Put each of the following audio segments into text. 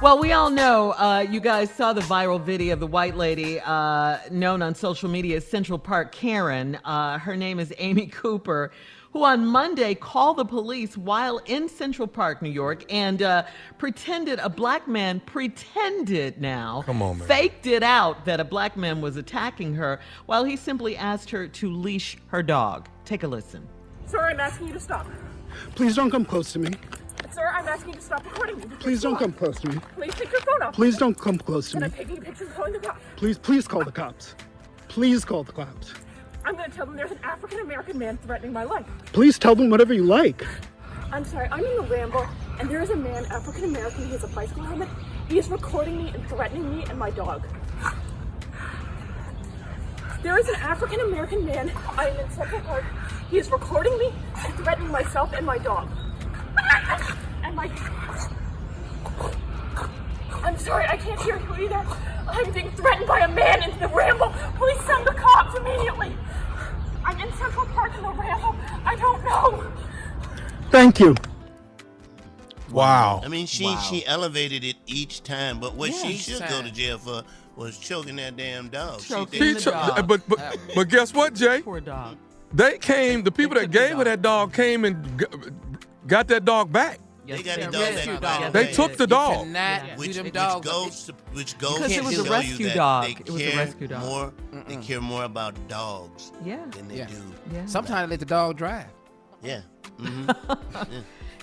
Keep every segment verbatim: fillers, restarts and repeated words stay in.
Well, we all know, uh, you guys saw the viral video of the white lady uh, known on social media as Central Park Karen. Uh, her name is Amy Cooper, who on Monday called the police while in Central Park, New York, and uh, pretended a black man pretended now, Come on, man. faked it out that a black man was attacking her while he simply asked her to leash her dog. Take a listen. Sir, I'm asking you to stop. Please don't come close to me. Sir, I'm asking you to stop recording me. Please don't come close to me. Please take your phone off. Please don't come close to me. And I'm taking pictures and calling the cops. Please, please call the cops. Please call the cops. I'm going to tell them there's an African-American man threatening my life. Please tell them whatever you like. I'm sorry, I'm in the Lambo, and there is a man, African-American, he has a bicycle helmet. He is recording me and threatening me and my dog. There is an African-American man. I am in Central Park. He is recording me and threatening myself and my dog. And my... I'm sorry, I can't hear you either. I'm being threatened by a man in the Ramble. Please send the cops immediately. I'm in Central Park in the Ramble. I don't know. Thank you. Wow. I mean, she, wow. she elevated it each time, but what yeah, she should sad. go to jail for was choking that damn dog. Choking she the cho- dog. But, but, but guess what, Jay? Poor dog. They came, the people that gave her that dog came and... G- Got that dog back. Yes, they got the dog back. Dog. They took the dog. Which, which goes, which goes because it was a rescue dog. It was a rescue dog. More, they care more about dogs yeah. than they yeah. do. Yeah. Sometimes they let the dog drive. Yeah. Mm-hmm. yeah.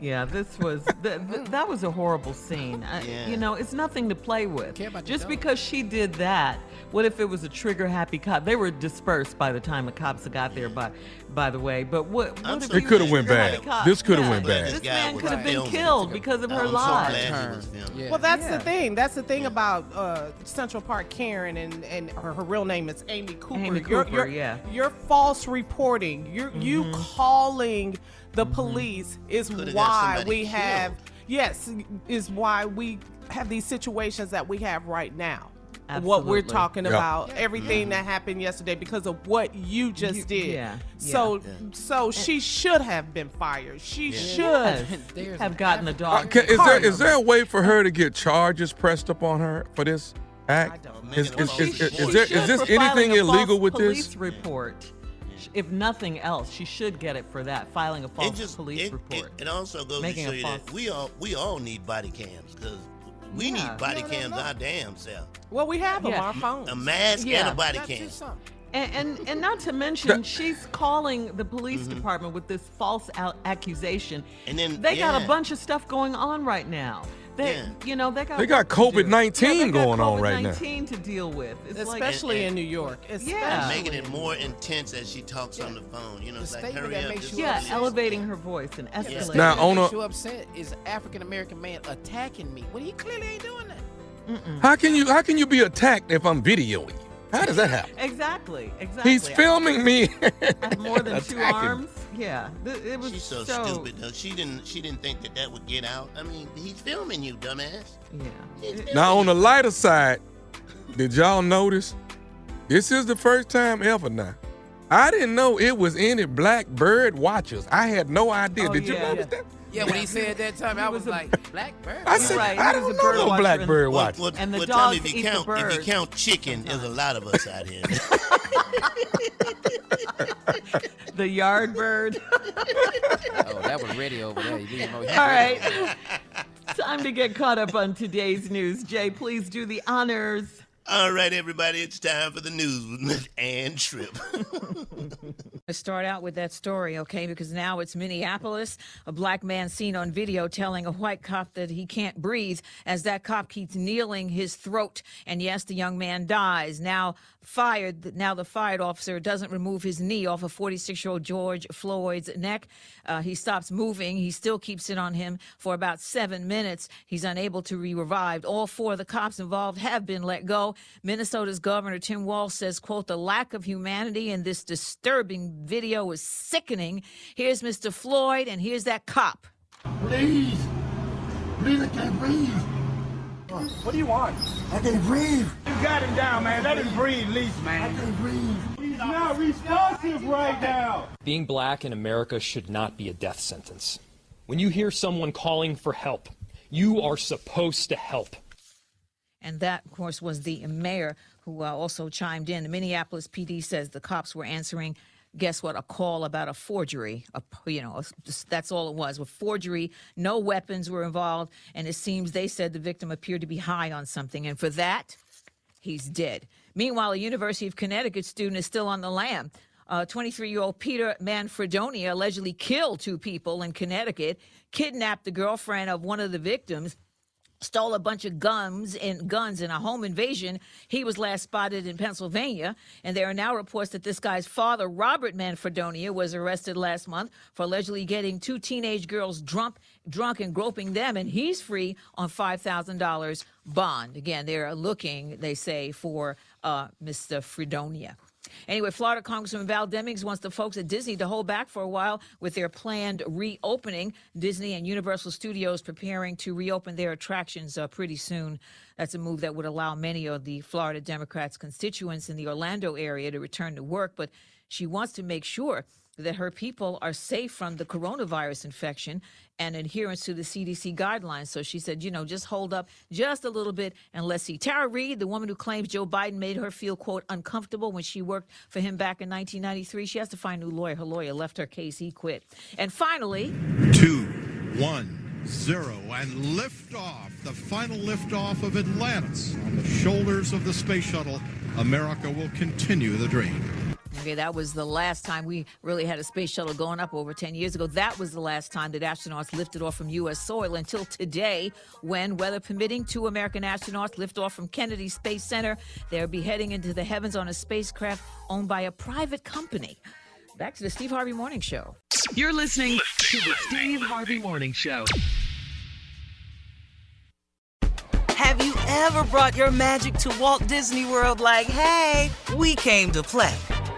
yeah, this was the, the, that was a horrible scene. I, yeah. You know, it's nothing to play with. Just because she did that, what if it was a trigger-happy cop? They were dispersed by the time the cops got there. By, by the way, but what? what if it could have went bad. This could have yeah, went bad. This man could have been killed because of her I'm lies. So yeah. Well, that's yeah. the thing. That's the thing yeah. about uh, Central Park Karen, and, and her, her real name is Amy Cooper. Amy Cooper. You're, you're, yeah. You're false reporting. You're mm-hmm. you calling the mm-hmm. police is Could've why we killed. have yes is why we have these situations that we have right now. Absolutely. What we're talking yeah. about, yeah. everything yeah. that happened yesterday because of what you just you, did. Yeah. So yeah. so and she should have been fired. She yeah. should yeah. have gotten the dog. Uh, can, is, there, is there a way for her to get charges pressed upon her for this act? I don't is, is, is, is, is, there, is this anything illegal with this? Police report. If nothing else, she should get it for that, filing a false just, police it, report. It, it also goes to show you that we all, we all need body cams because we yeah. need body no, cams no, no. our damn self. Well, we have them, yeah. our phones. A mask yeah. and a body That's cam. And, and and not to mention, she's calling the police mm-hmm. department with this false out accusation. And then They yeah. got a bunch of stuff going on right now. They, yeah. you know, they got, they got COVID nineteen yeah, they got going on right now. COVID nineteen to deal with. It's especially like, and, and, in New York. Especially. Yeah. Making it more intense as she talks yeah. on the phone. You know, the it's like, hurry up. Makes you yeah, upset. Elevating her voice and escalating. Yeah. Now, that makes you upset is an African-American man attacking me. Well, he clearly ain't doing that. Mm-mm. How can you, how can you be attacked if I'm videoing you? How does that happen? Exactly, exactly. He's filming me. I have more than two arms. Yeah, it was She's so, so stupid though. She didn't. She didn't think that that would get out. I mean, he's filming you, dumbass. Yeah. Now on the lighter side, did y'all notice? This is the first time ever now. I didn't know it was any black bird watchers. I had no idea. Oh, did yeah, you notice yeah. that? Yeah, when he said that time, I was a, like, black bird. I said, right. I don't know no black bird watcher. Well, well, and the well, dogs if you eat count, the birds. If you count chicken, there's a lot of us out here. The yard bird. Oh, that was ready over there. You didn't know you All right. Time to get caught up on today's news. Jay, please do the honors. All right, everybody, it's time for the news with Miz Ann Tripp. Let's start out with that story, okay, because now it's Minneapolis. A black man seen on video telling a white cop that he can't breathe as that cop keeps kneeling his throat. And, yes, the young man dies. Now fired, now the fired officer doesn't remove his knee off of forty-six-year-old George Floyd's neck. Uh, he stops moving. He still keeps it on him for about seven minutes. He's unable to be revived. All four of the cops involved have been let go. Minnesota's Governor Tim Walz says, quote, the lack of humanity in this disturbing video is sickening. Here's Mister Floyd, and here's that cop. Please, please, I can't breathe. What do you want? I can't breathe. You got him down, man. Let him breathe, least, man. I can't breathe. He's not responsive right now. Being black in America should not be a death sentence. When you hear someone calling for help, you are supposed to help. And that, of course, was the mayor who uh, also chimed in. The Minneapolis P D says the cops were answering, guess what, a call about a forgery. A, you know, a, that's all it was. With forgery, no weapons were involved. And it seems they said the victim appeared to be high on something. And for that, he's dead. Meanwhile, a University of Connecticut student is still on the lam. Uh, twenty-three-year-old Peter Manfredonia allegedly killed two people in Connecticut, kidnapped the girlfriend of one of the victims, stole a bunch of guns and guns in a home invasion. He was last spotted in Pennsylvania, and there are now reports that this guy's father, Robert Manfredonia, was arrested last month for allegedly getting two teenage girls drunk, drunk and groping them, and he's free on five thousand dollars bond. Again, they're looking, they say, for uh, Mister Fredonia. Anyway, Florida Congressman Val Demings wants the folks at Disney to hold back for a while with their planned reopening. Disney and Universal Studios preparing to reopen their attractions uh, pretty soon. That's a move that would allow many of the Florida Democrats' constituents in the Orlando area to return to work. But she wants to make sure that her people are safe from the coronavirus infection and adherence to the C D C guidelines. So she said, you know, just hold up just a little bit and let's see. Tara Reid, the woman who claims Joe Biden made her feel, quote, uncomfortable when she worked for him back in nineteen ninety-three. She has to find a new lawyer. Her lawyer left her case. He quit. And finally, two, one, zero, and lift off, the final lift off of Atlantis. On the shoulders of the space shuttle, America will continue the dream. Okay, that was the last time we really had a space shuttle going up over ten years ago. That was the last time that astronauts lifted off from U S soil until today when, weather permitting, two American astronauts lift off from Kennedy Space Center. They'll be heading into the heavens on a spacecraft owned by a private company. Back to the Steve Harvey Morning Show. You're listening to the Steve Harvey Morning Show. Have you ever brought your magic to Walt Disney World like, hey, we came to play?